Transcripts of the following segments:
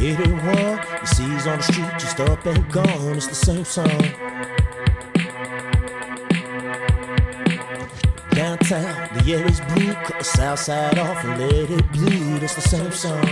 hit it wrong. You see he's on the street, just up and gone. It's the same song. Downtown, the air is blue. Cut the south side off and let it bleed. It's the same song.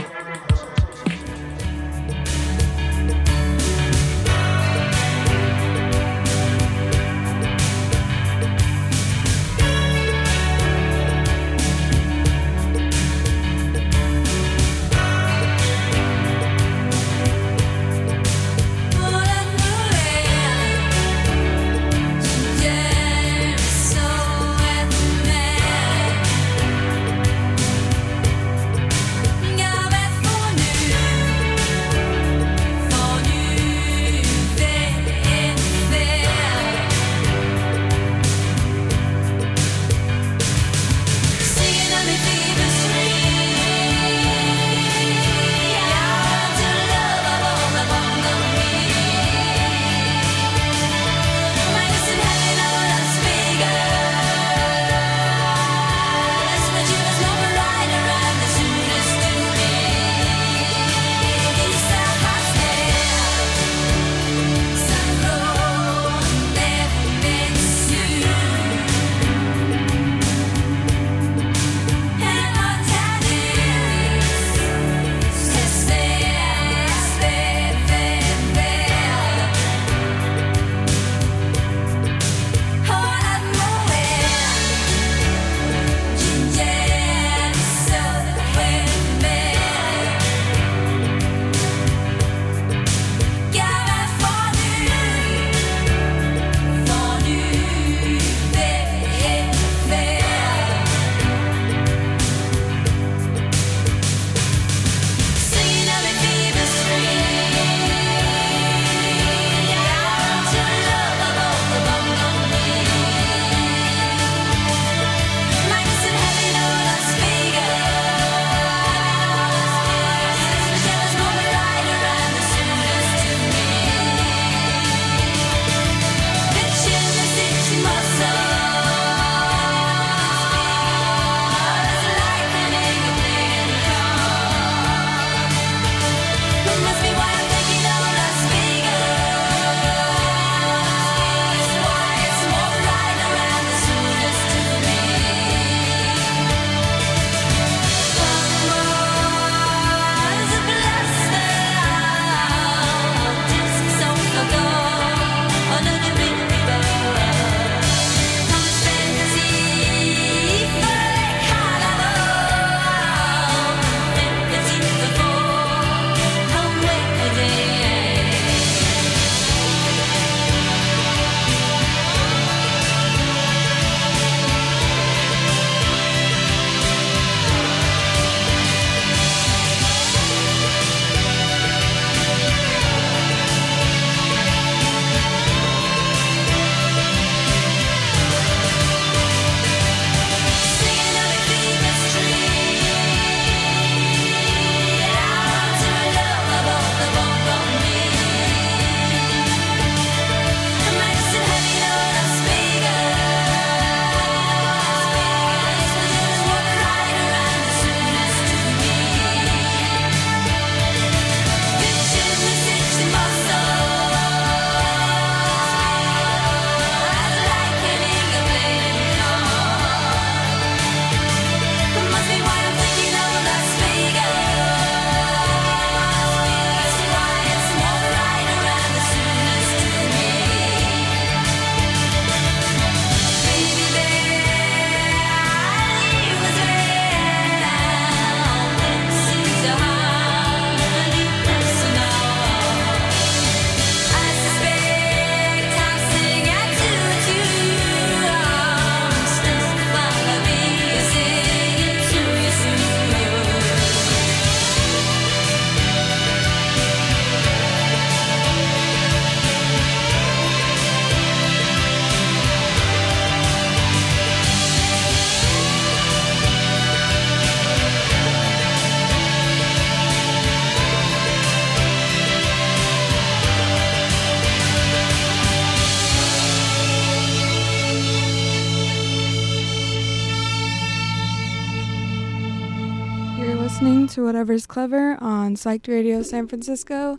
to Whatever's Clever on Psyched Radio San Francisco.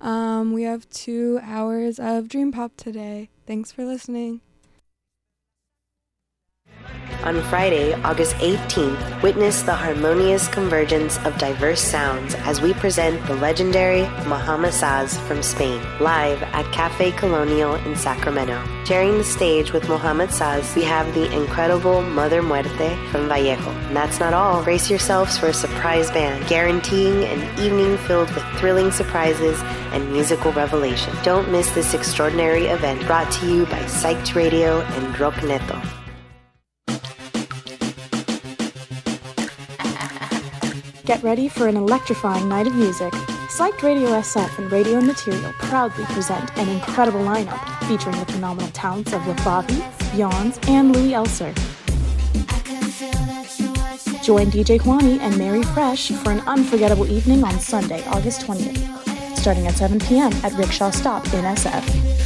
We have 2 hours of Dream Pop today. Thanks for listening. On Friday, August 18th, witness the harmonious convergence of diverse sounds as we present the legendary Mohamed Saz from Spain, live at Cafe Colonial in Sacramento. Sharing the stage with Mohamed Saz, we have the incredible Mother Muerte from Vallejo. And that's not all. Brace yourselves for a surprise band, guaranteeing an evening filled with thrilling surprises and musical revelation. Don't miss this extraordinary event, brought to you by Psyched Radio and Rock Neto. Get ready for an electrifying night of music. Psyched Radio SF and Radio Material proudly present an incredible lineup featuring the phenomenal talents of LaFabi, Yawns, and Louis Elser. Join DJ Juani and Mary Fresh for an unforgettable evening on Sunday, August 20th, starting at 7 p.m. at Rickshaw Stop in SF.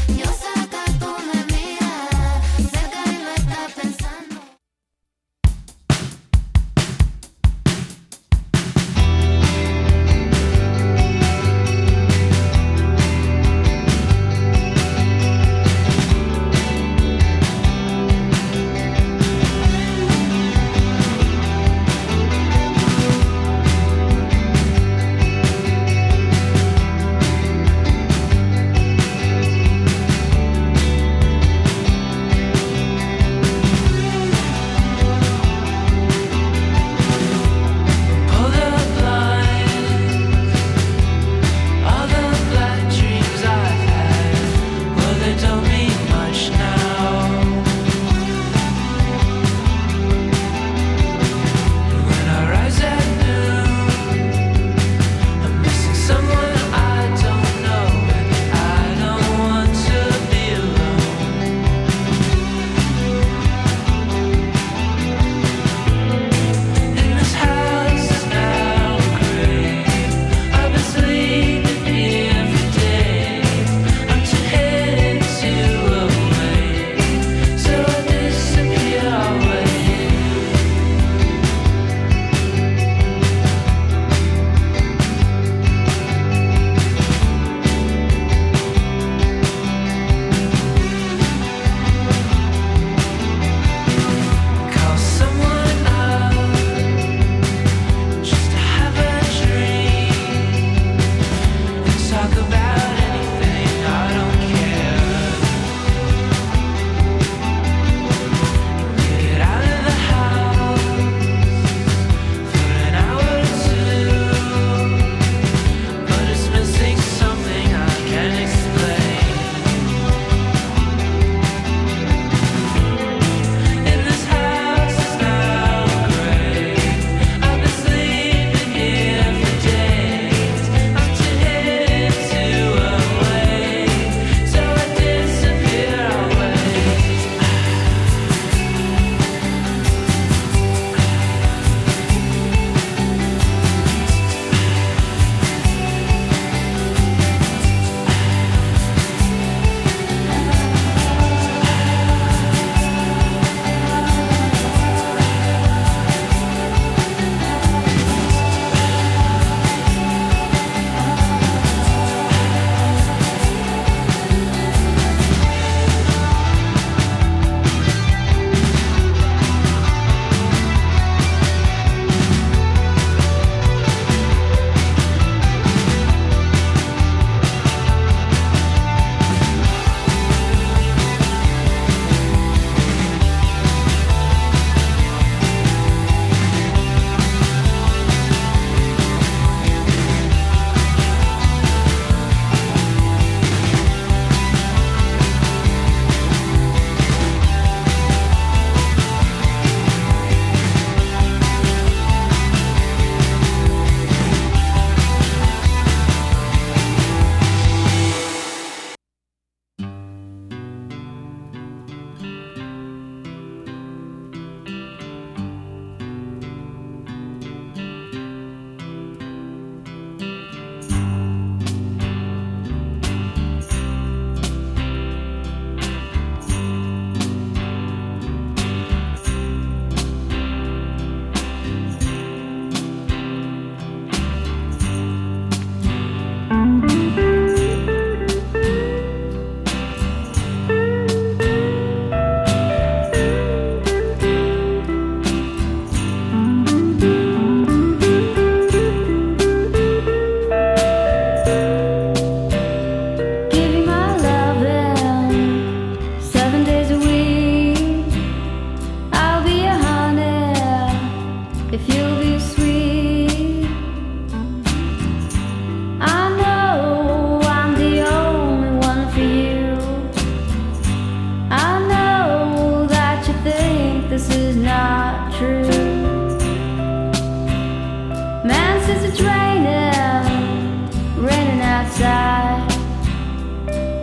outside.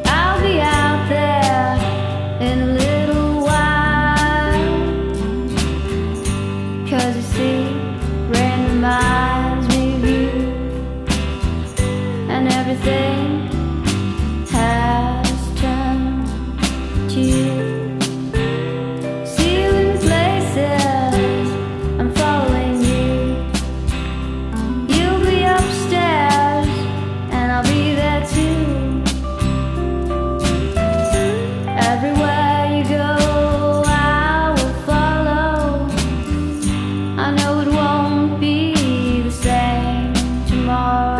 I'll be out there in a little while. 'Cause you see, rain reminds me of you, and everything has turned to you. See you in places, I'm following you. You'll be upstairs, and I'll be there too. Everywhere you go, I will follow. I know it won't be the same tomorrow.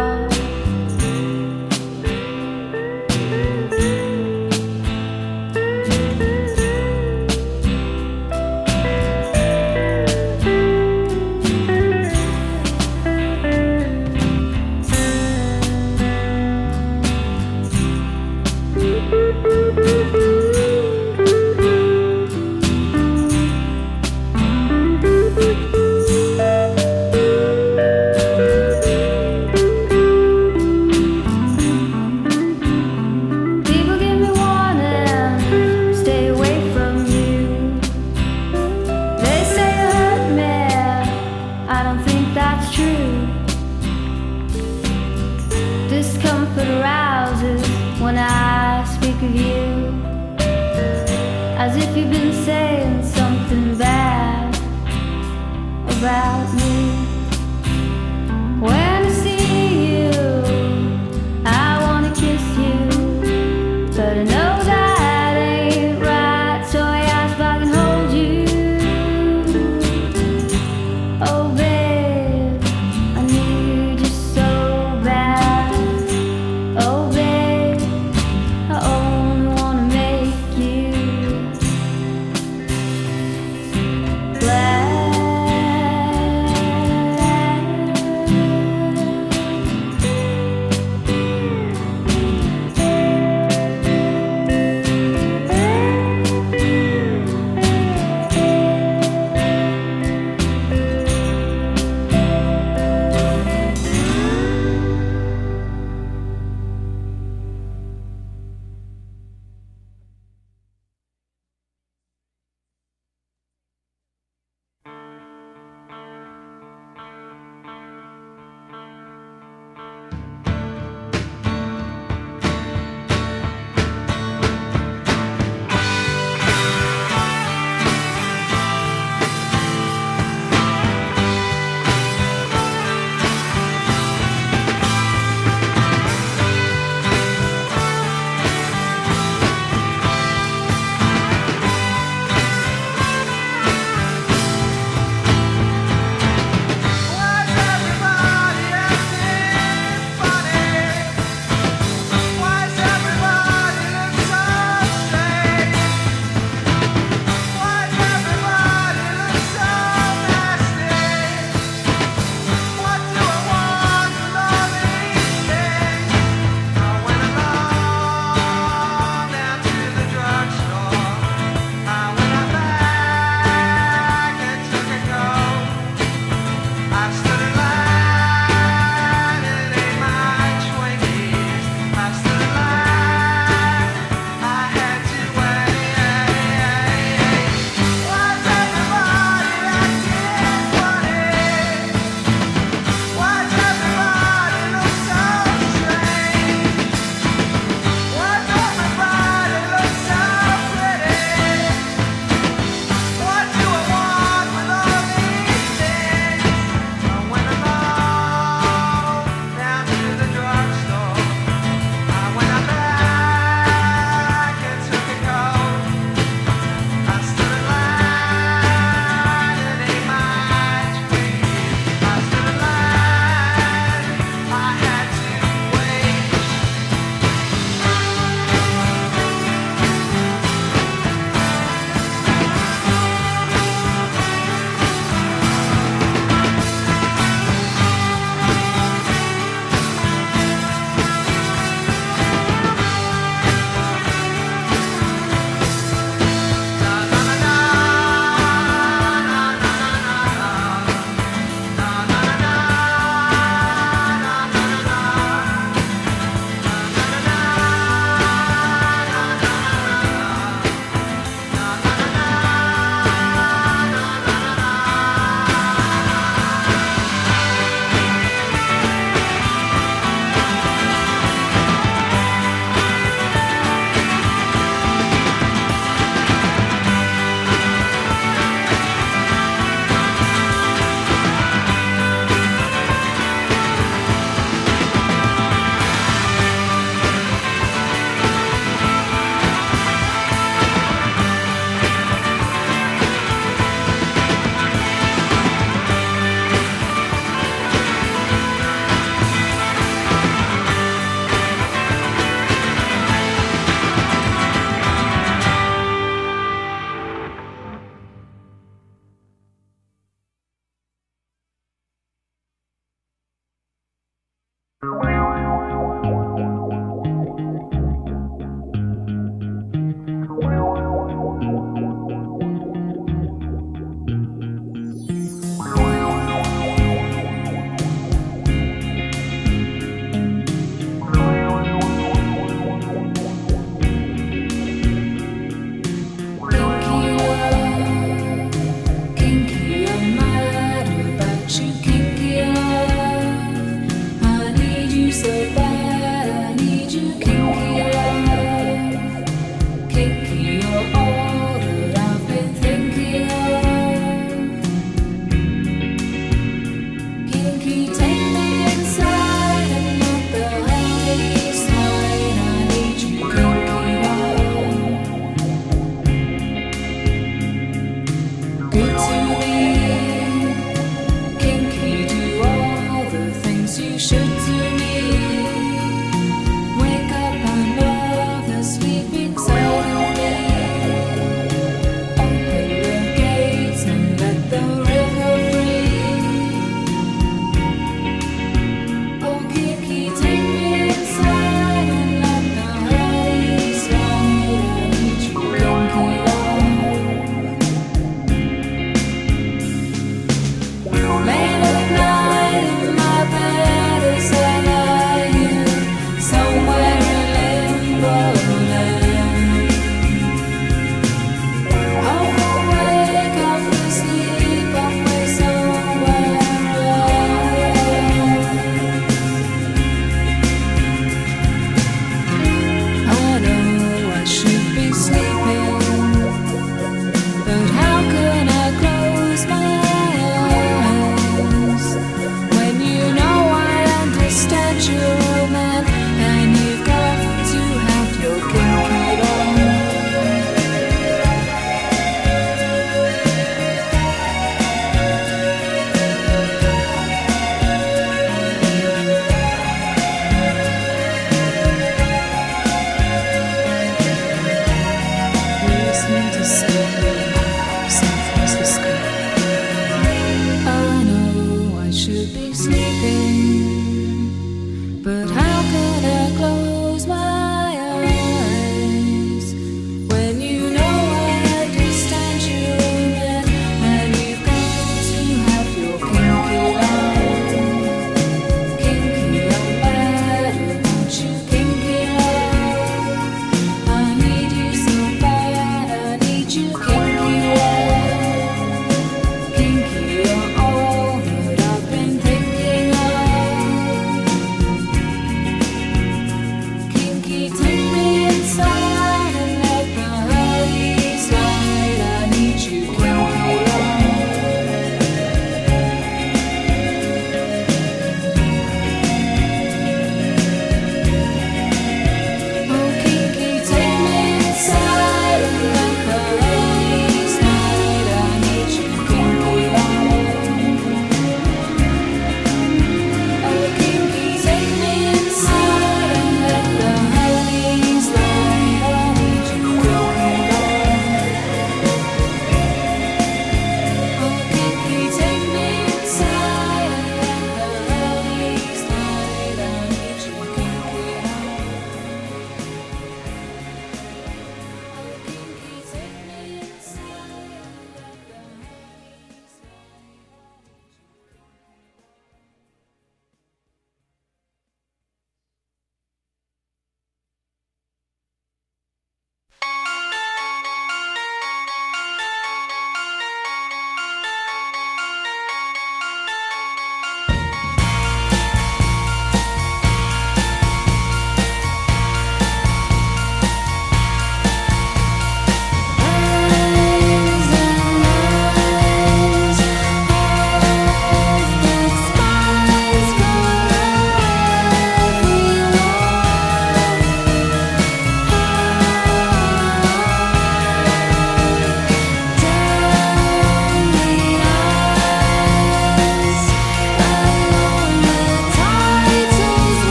People give me warning, stay away from you. They say you hurt me, I don't think that's true. Discomfort arouses when I speak of you, as if you've been saying something bad about me. When I see you, I wanna kiss you. But I know that ain't right, so I ask if I can hold you. Oh babe, I need you so bad. Oh babe, I only wanna make you glad.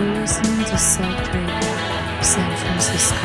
You're listening to Psyched Radio, San Francisco.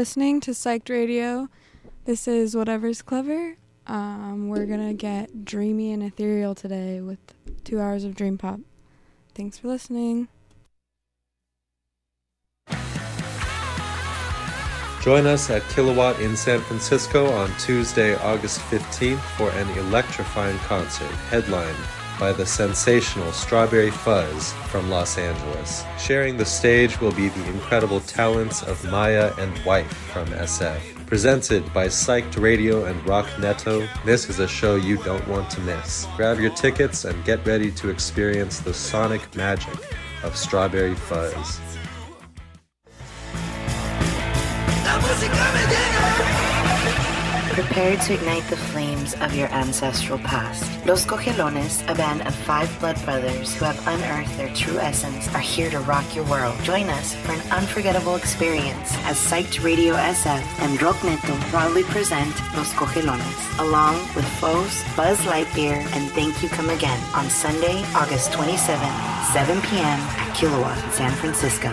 Listening to Psyched Radio. This is Whatever's Clever. We're gonna get dreamy and ethereal today with 2 hours of dream pop. Thanks for listening. Join us at Kilowatt in San Francisco on Tuesday, August 15th for an electrifying concert headlined by the sensational Strawberry Fuzz from Los Angeles. Sharing the stage will be the incredible talents of Maya and Wife from SF. Presented by Psyched Radio and Rock Neto, this is a show you don't want to miss. Grab your tickets and get ready to experience the sonic magic of Strawberry Fuzz. Prepare to ignite the flames of your ancestral past. Los Cogelones, a band of 5 blood brothers who have unearthed their true essence, are here to rock your world. Join us for an unforgettable experience as Psyched Radio SF and Rock Neto proudly present Los Cogelones, along with Foes, Buzz Light Beer, and Thank You Come Again on Sunday, August 27th, 7 p.m. at Kilowatt, San Francisco.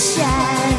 Shine.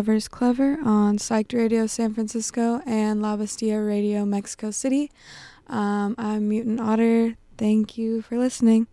Ever's Clever on Psyched Radio San Francisco and La Bastilla Radio Mexico City. I'm Mutant Otter. Thank you for listening.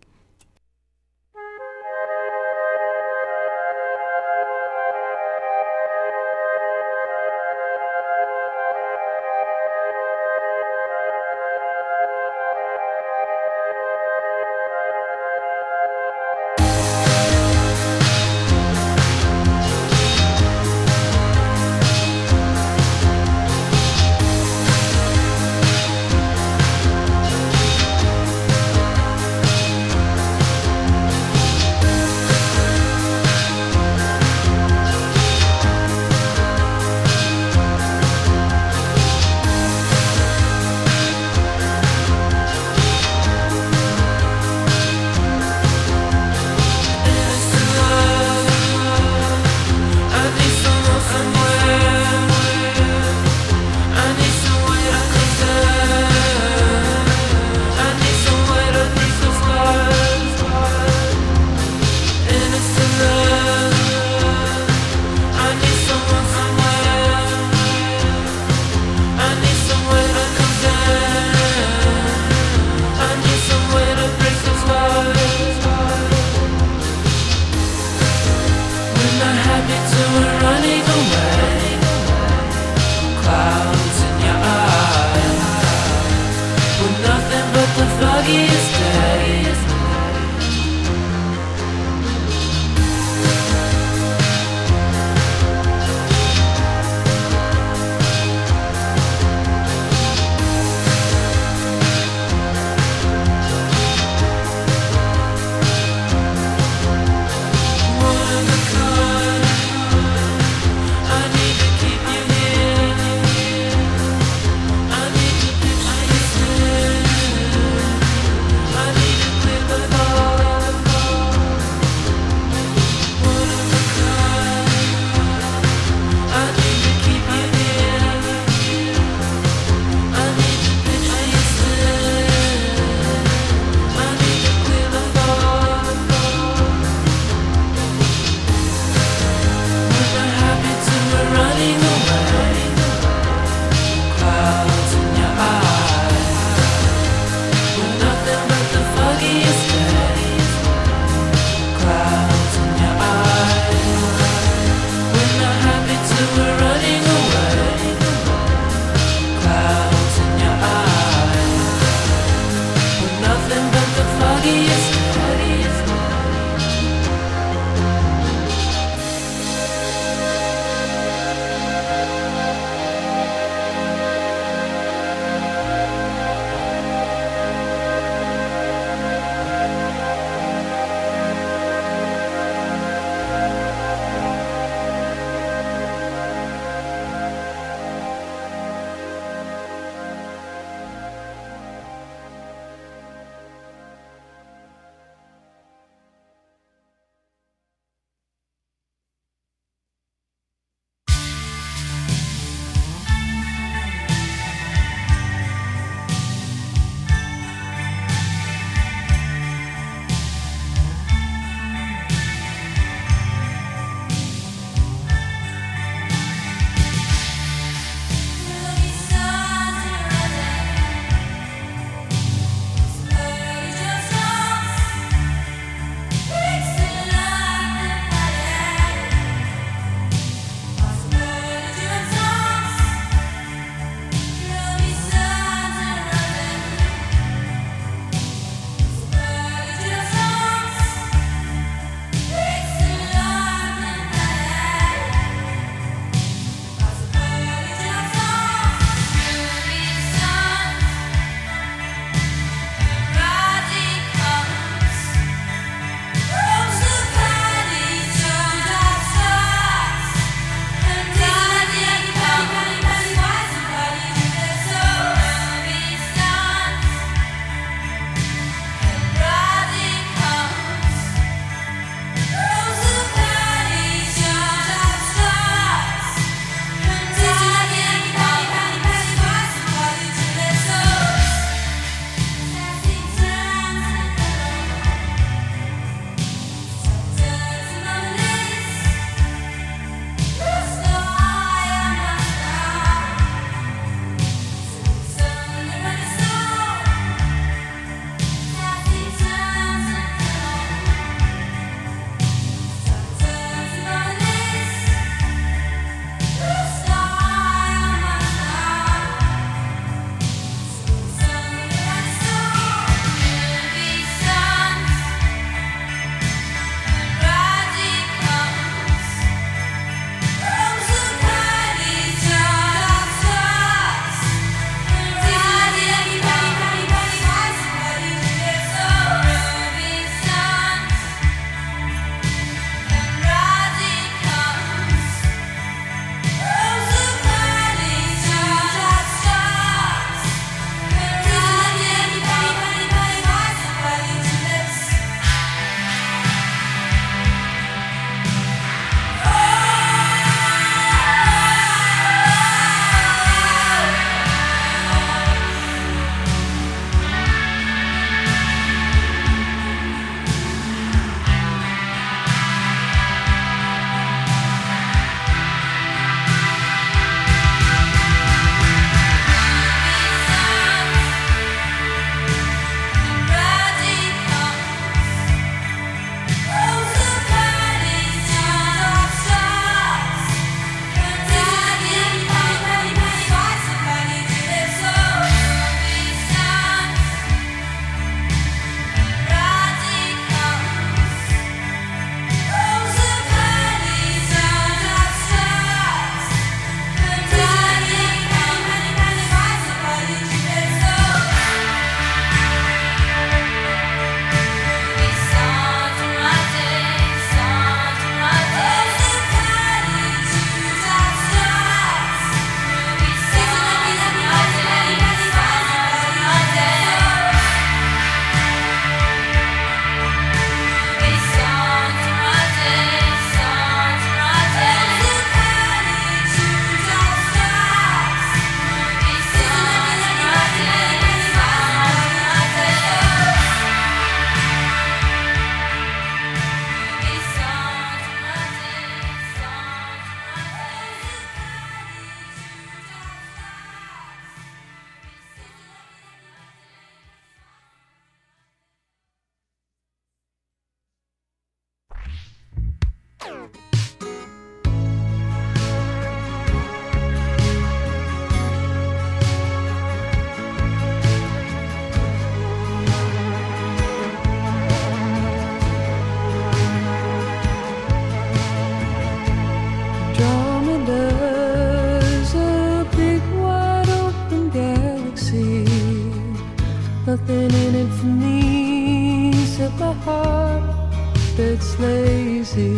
that's lazy,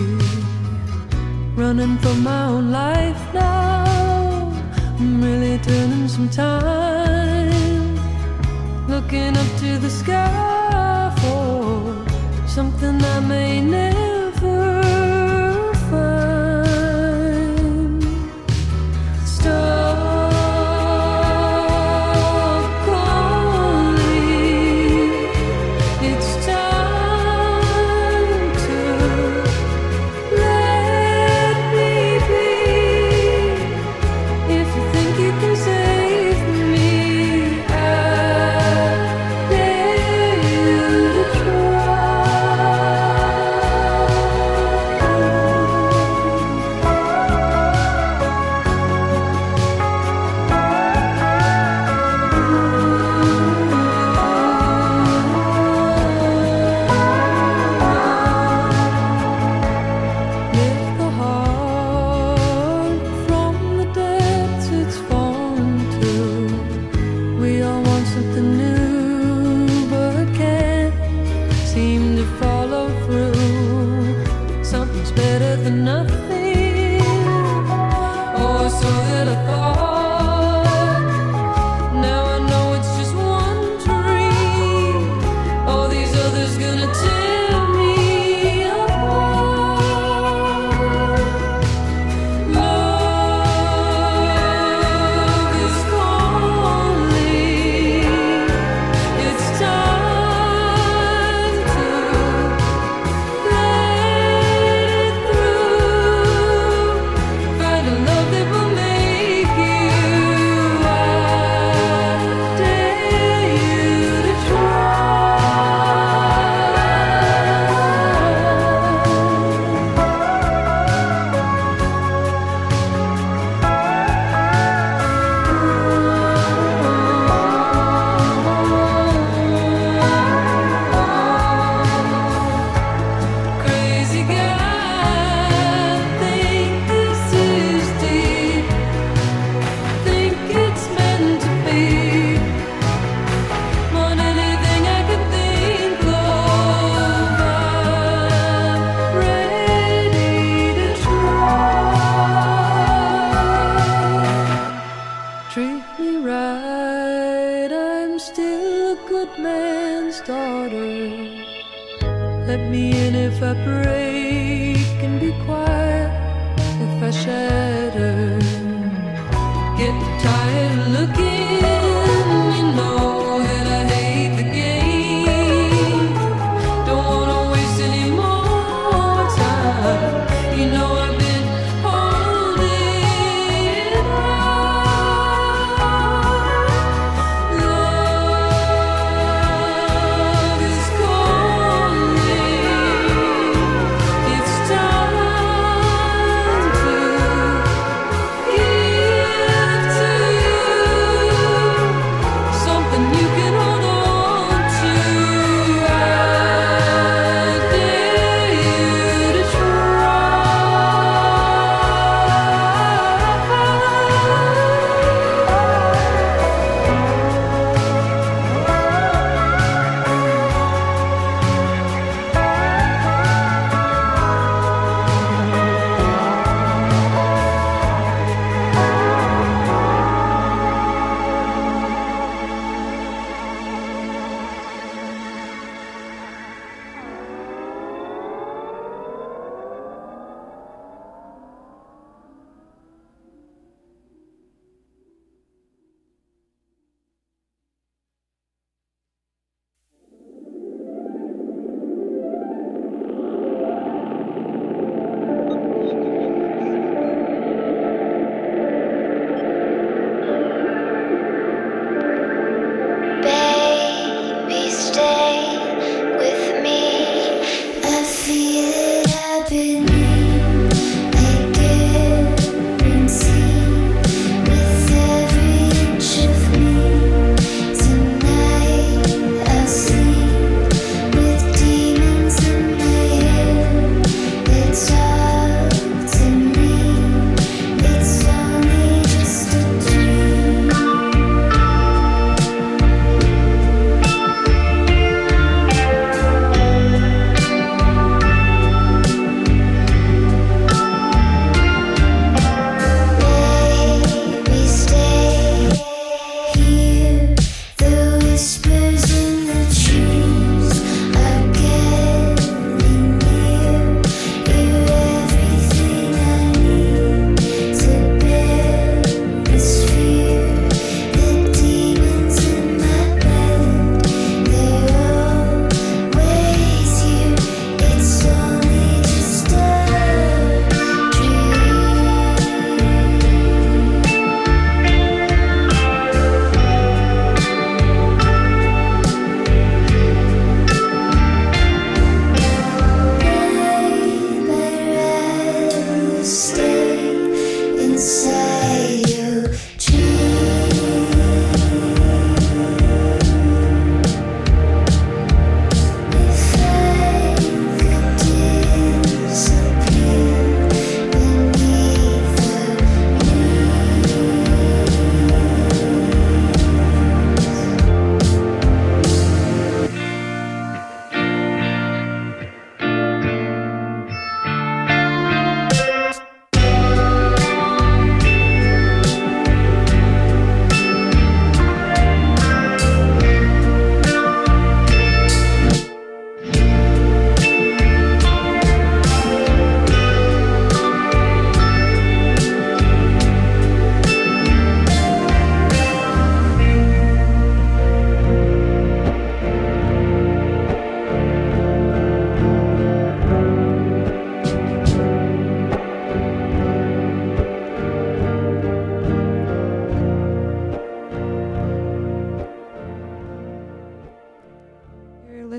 running for my own life now. I'm really turning some time, looking up to the sky for something I may never find. Stop.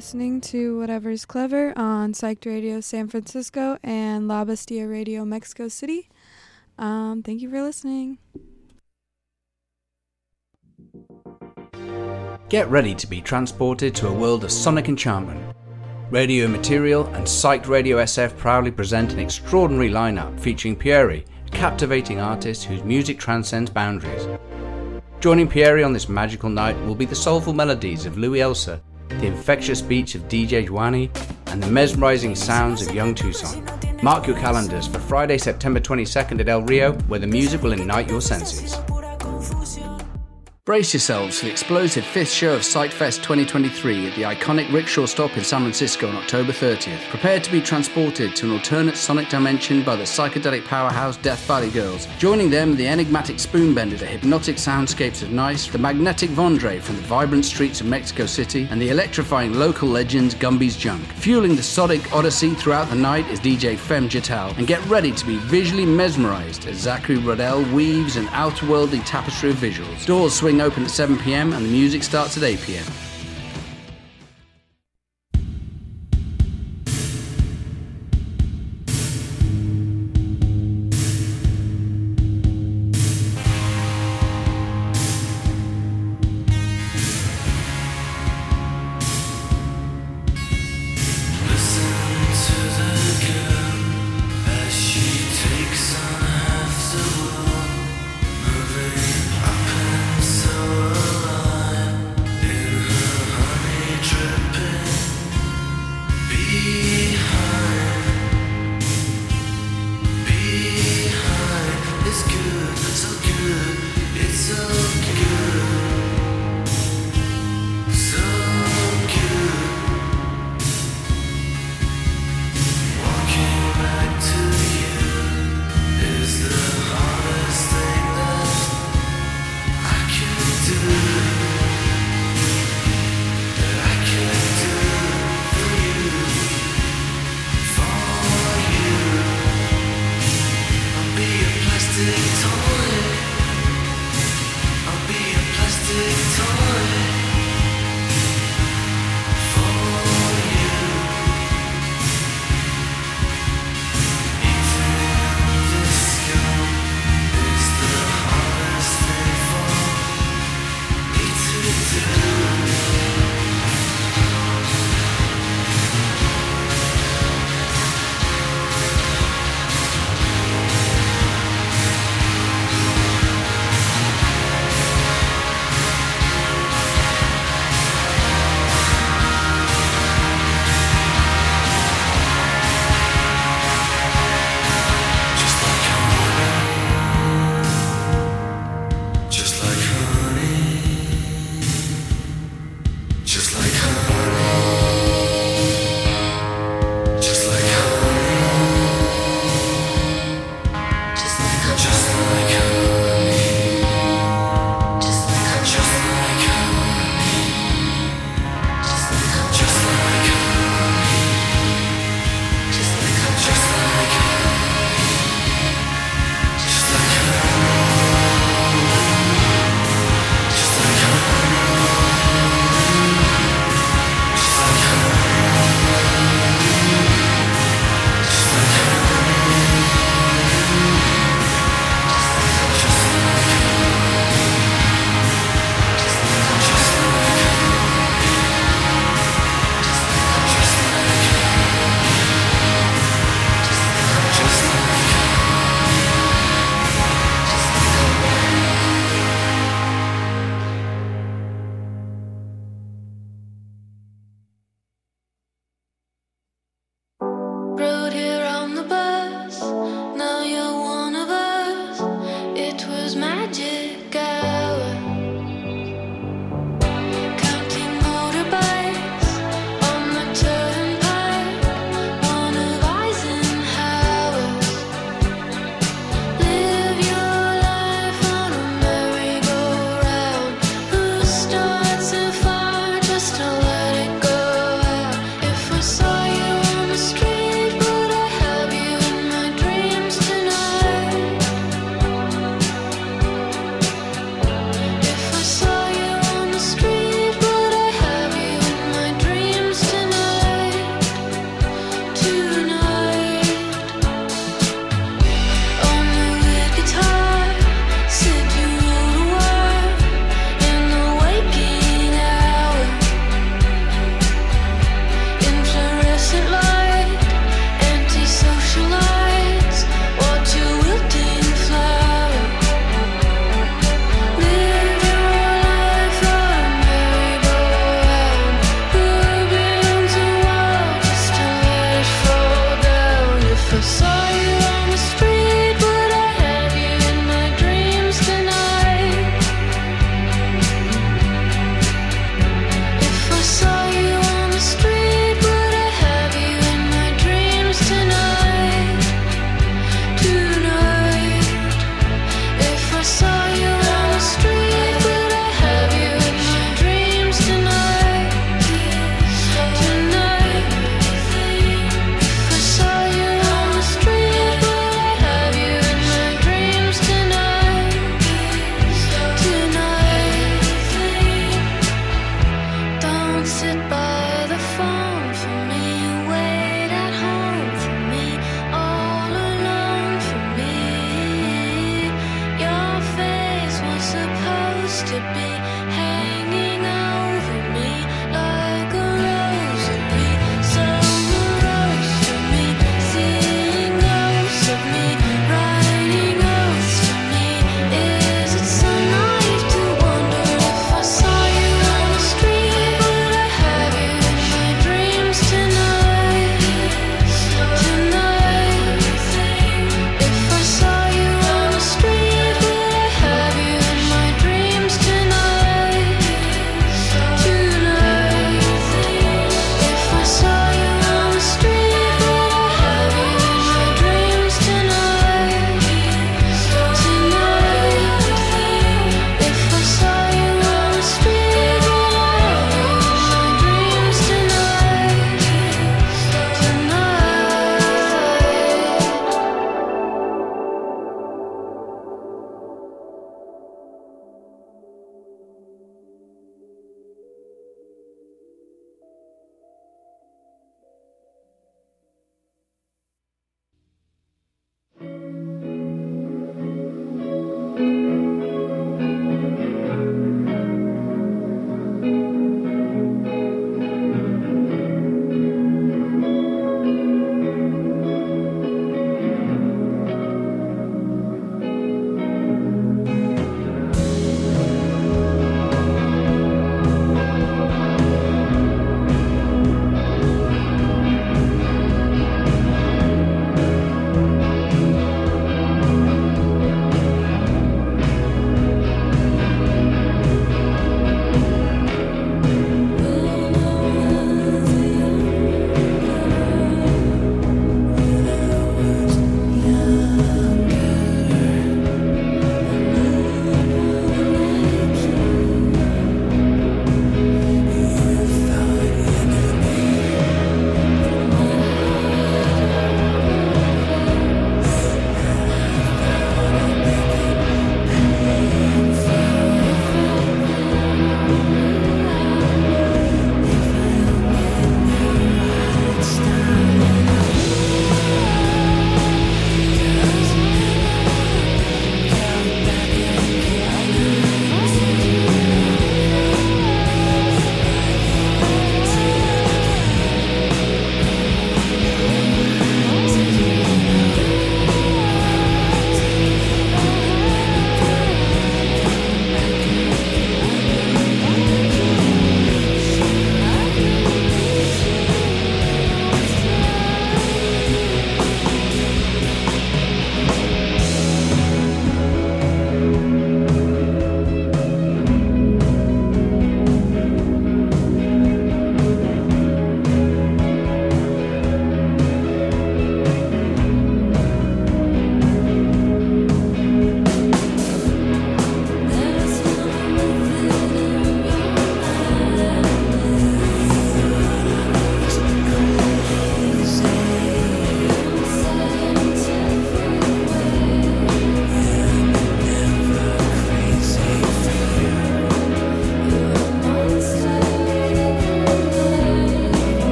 listening to Whatever's Clever on Psyched Radio San Francisco and La Bastilla Radio Mexico City. Thank you for listening. Get ready to be transported to a world of sonic enchantment. Radio Material and Psyched Radio SF proudly present an extraordinary lineup featuring Pieri, a captivating artist whose music transcends boundaries. Joining Pieri on this magical night will be the soulful melodies of Louis Elser, the infectious beats of DJ Juani, and the mesmerizing sounds of young Tucson. Mark your calendars for Friday, September 22nd at El Rio, where the music will ignite your senses. Brace yourselves for the explosive fifth show of PsychFest 2023 at the iconic Rickshaw Stop in San Francisco on October 30th. Prepare to be transported to an alternate sonic dimension by the psychedelic powerhouse Death Valley Girls. Joining them, the enigmatic Spoonbender, the hypnotic soundscapes of Nice, the magnetic Vondre from the vibrant streets of Mexico City, and the electrifying local legends Gumby's Junk. Fueling the sonic odyssey throughout the night is DJ Femme Jetal, and get ready to be visually mesmerized as Zachary Raddell weaves an outerworldly tapestry of visuals. Doors swing open at 7 p.m. and the music starts at 8 p.m.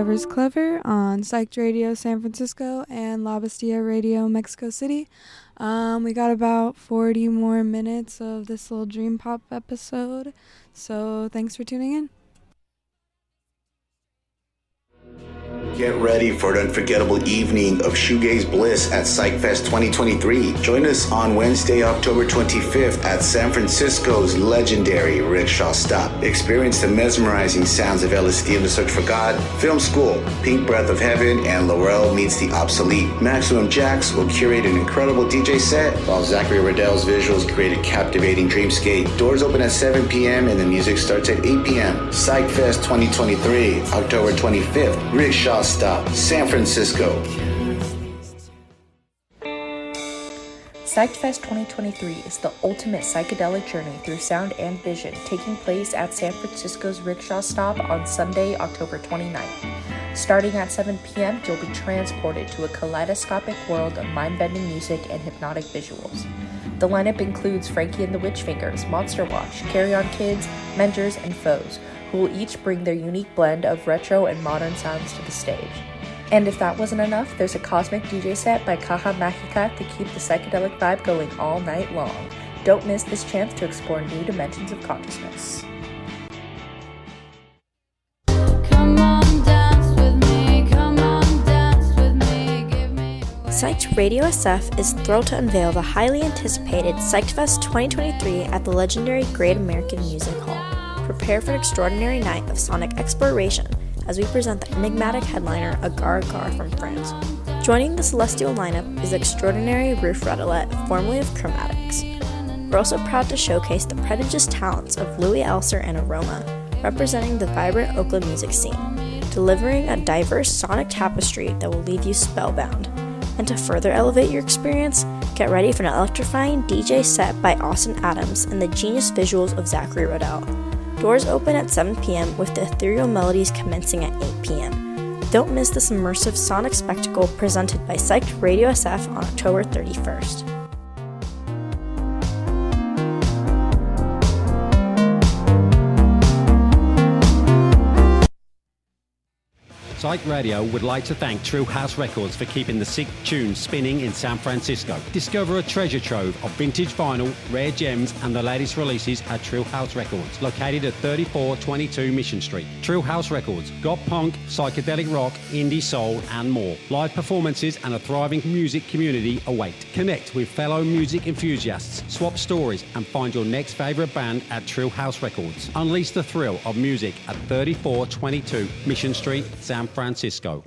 Whatever's Clever on Psyched Radio San Francisco and La Bastilla Radio Mexico City. We got about 40 more minutes of this little Dream Pop episode, so thanks for tuning in. Get ready for an unforgettable evening of shoegaze bliss at PsychFest 2023. Join us on Wednesday, October 25th at San Francisco's legendary Rickshaw Stop. Experience the mesmerizing sounds of LSD in the Search for God, Film School, Pink Breath of Heaven, and Laurel Meets the Obsolete. Maximum Jax will curate an incredible DJ set, while Zachary Raddell's visuals create a captivating dreamscape. Doors open at 7 p.m. and the music starts at 8 p.m. PsychFest 2023, October 25th, Rickshaw Stop, San Francisco. PsychFest 2023 is the ultimate psychedelic journey through sound and vision, taking place at San Francisco's Rickshaw Stop on Sunday, October 29th. Starting at 7 p.m., you'll be transported to a kaleidoscopic world of mind-bending music and hypnotic visuals. The lineup includes Frankie and the Witchfingers, Monster Watch, Carry On Kids, Mengers, and Foes, who will each bring their unique blend of retro and modern sounds to the stage. And if that wasn't enough, there's a cosmic DJ set by Caja Magica to keep the psychedelic vibe going all night long. Don't miss this chance to explore new dimensions of consciousness. Psyched Radio SF is thrilled to unveil the highly anticipated PsychFest 2023 at the legendary Great American Music Hall. Prepare for an extraordinary night of sonic exploration as we present the enigmatic headliner Agar Agar from France. Joining the celestial lineup is the extraordinary Roof Radelet, formerly of Chromatics. We're also proud to showcase the prodigious talents of Louis Elser and Aroma, representing the vibrant Oakland music scene, delivering a diverse sonic tapestry that will leave you spellbound. And to further elevate your experience, get ready for an electrifying DJ set by Austin Adams and the genius visuals of Zachary Raddell. Doors open at 7 p.m. with the ethereal melodies commencing at 8 p.m. Don't miss this immersive sonic spectacle presented by Psyched Radio SF on October 31st. Psyched Radio would like to thank Trill House Records for keeping the sick tunes spinning in San Francisco. Discover a treasure trove of vintage vinyl, rare gems, and the latest releases at Trill House Records, located at 3422 Mission Street. Trill House Records, got punk, psychedelic rock, indie soul, and more. Live performances and a thriving music community await. Connect with fellow music enthusiasts, swap stories, and find your next favourite band at Trill House Records. Unleash the thrill of music at 3422 Mission Street, San Francisco.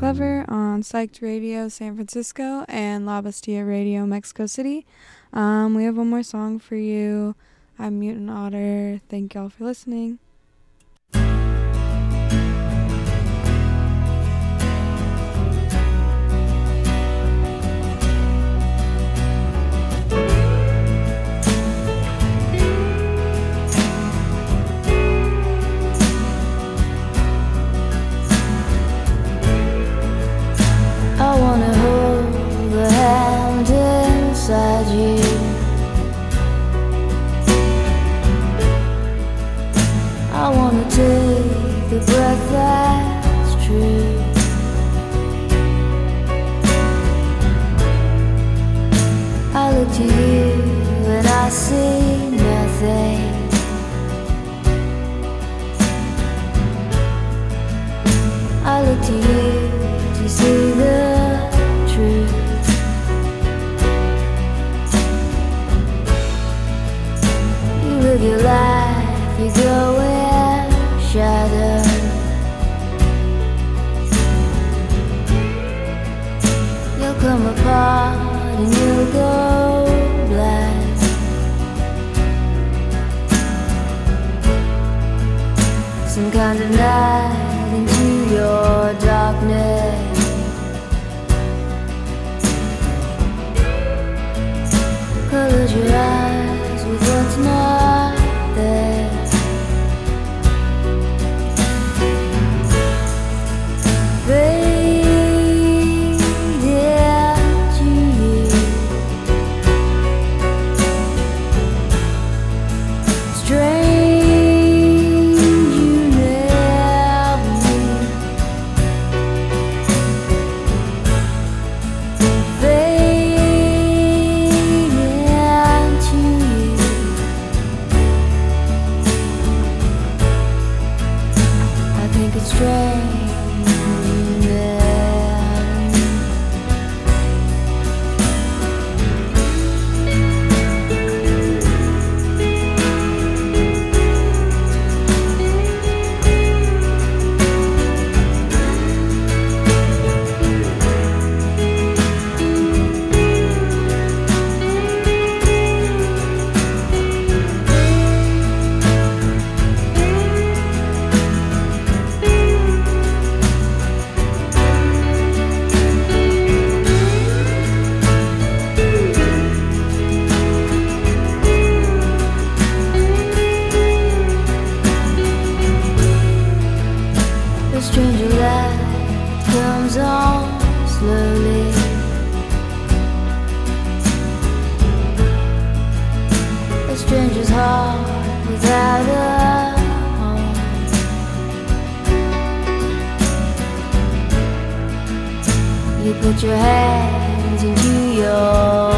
Clever on Psyched Radio San Francisco and La Bastilla Radio Mexico City. We have one more song for you. I'm Mutant Otter. Thank y'all for listening. You put your hands into your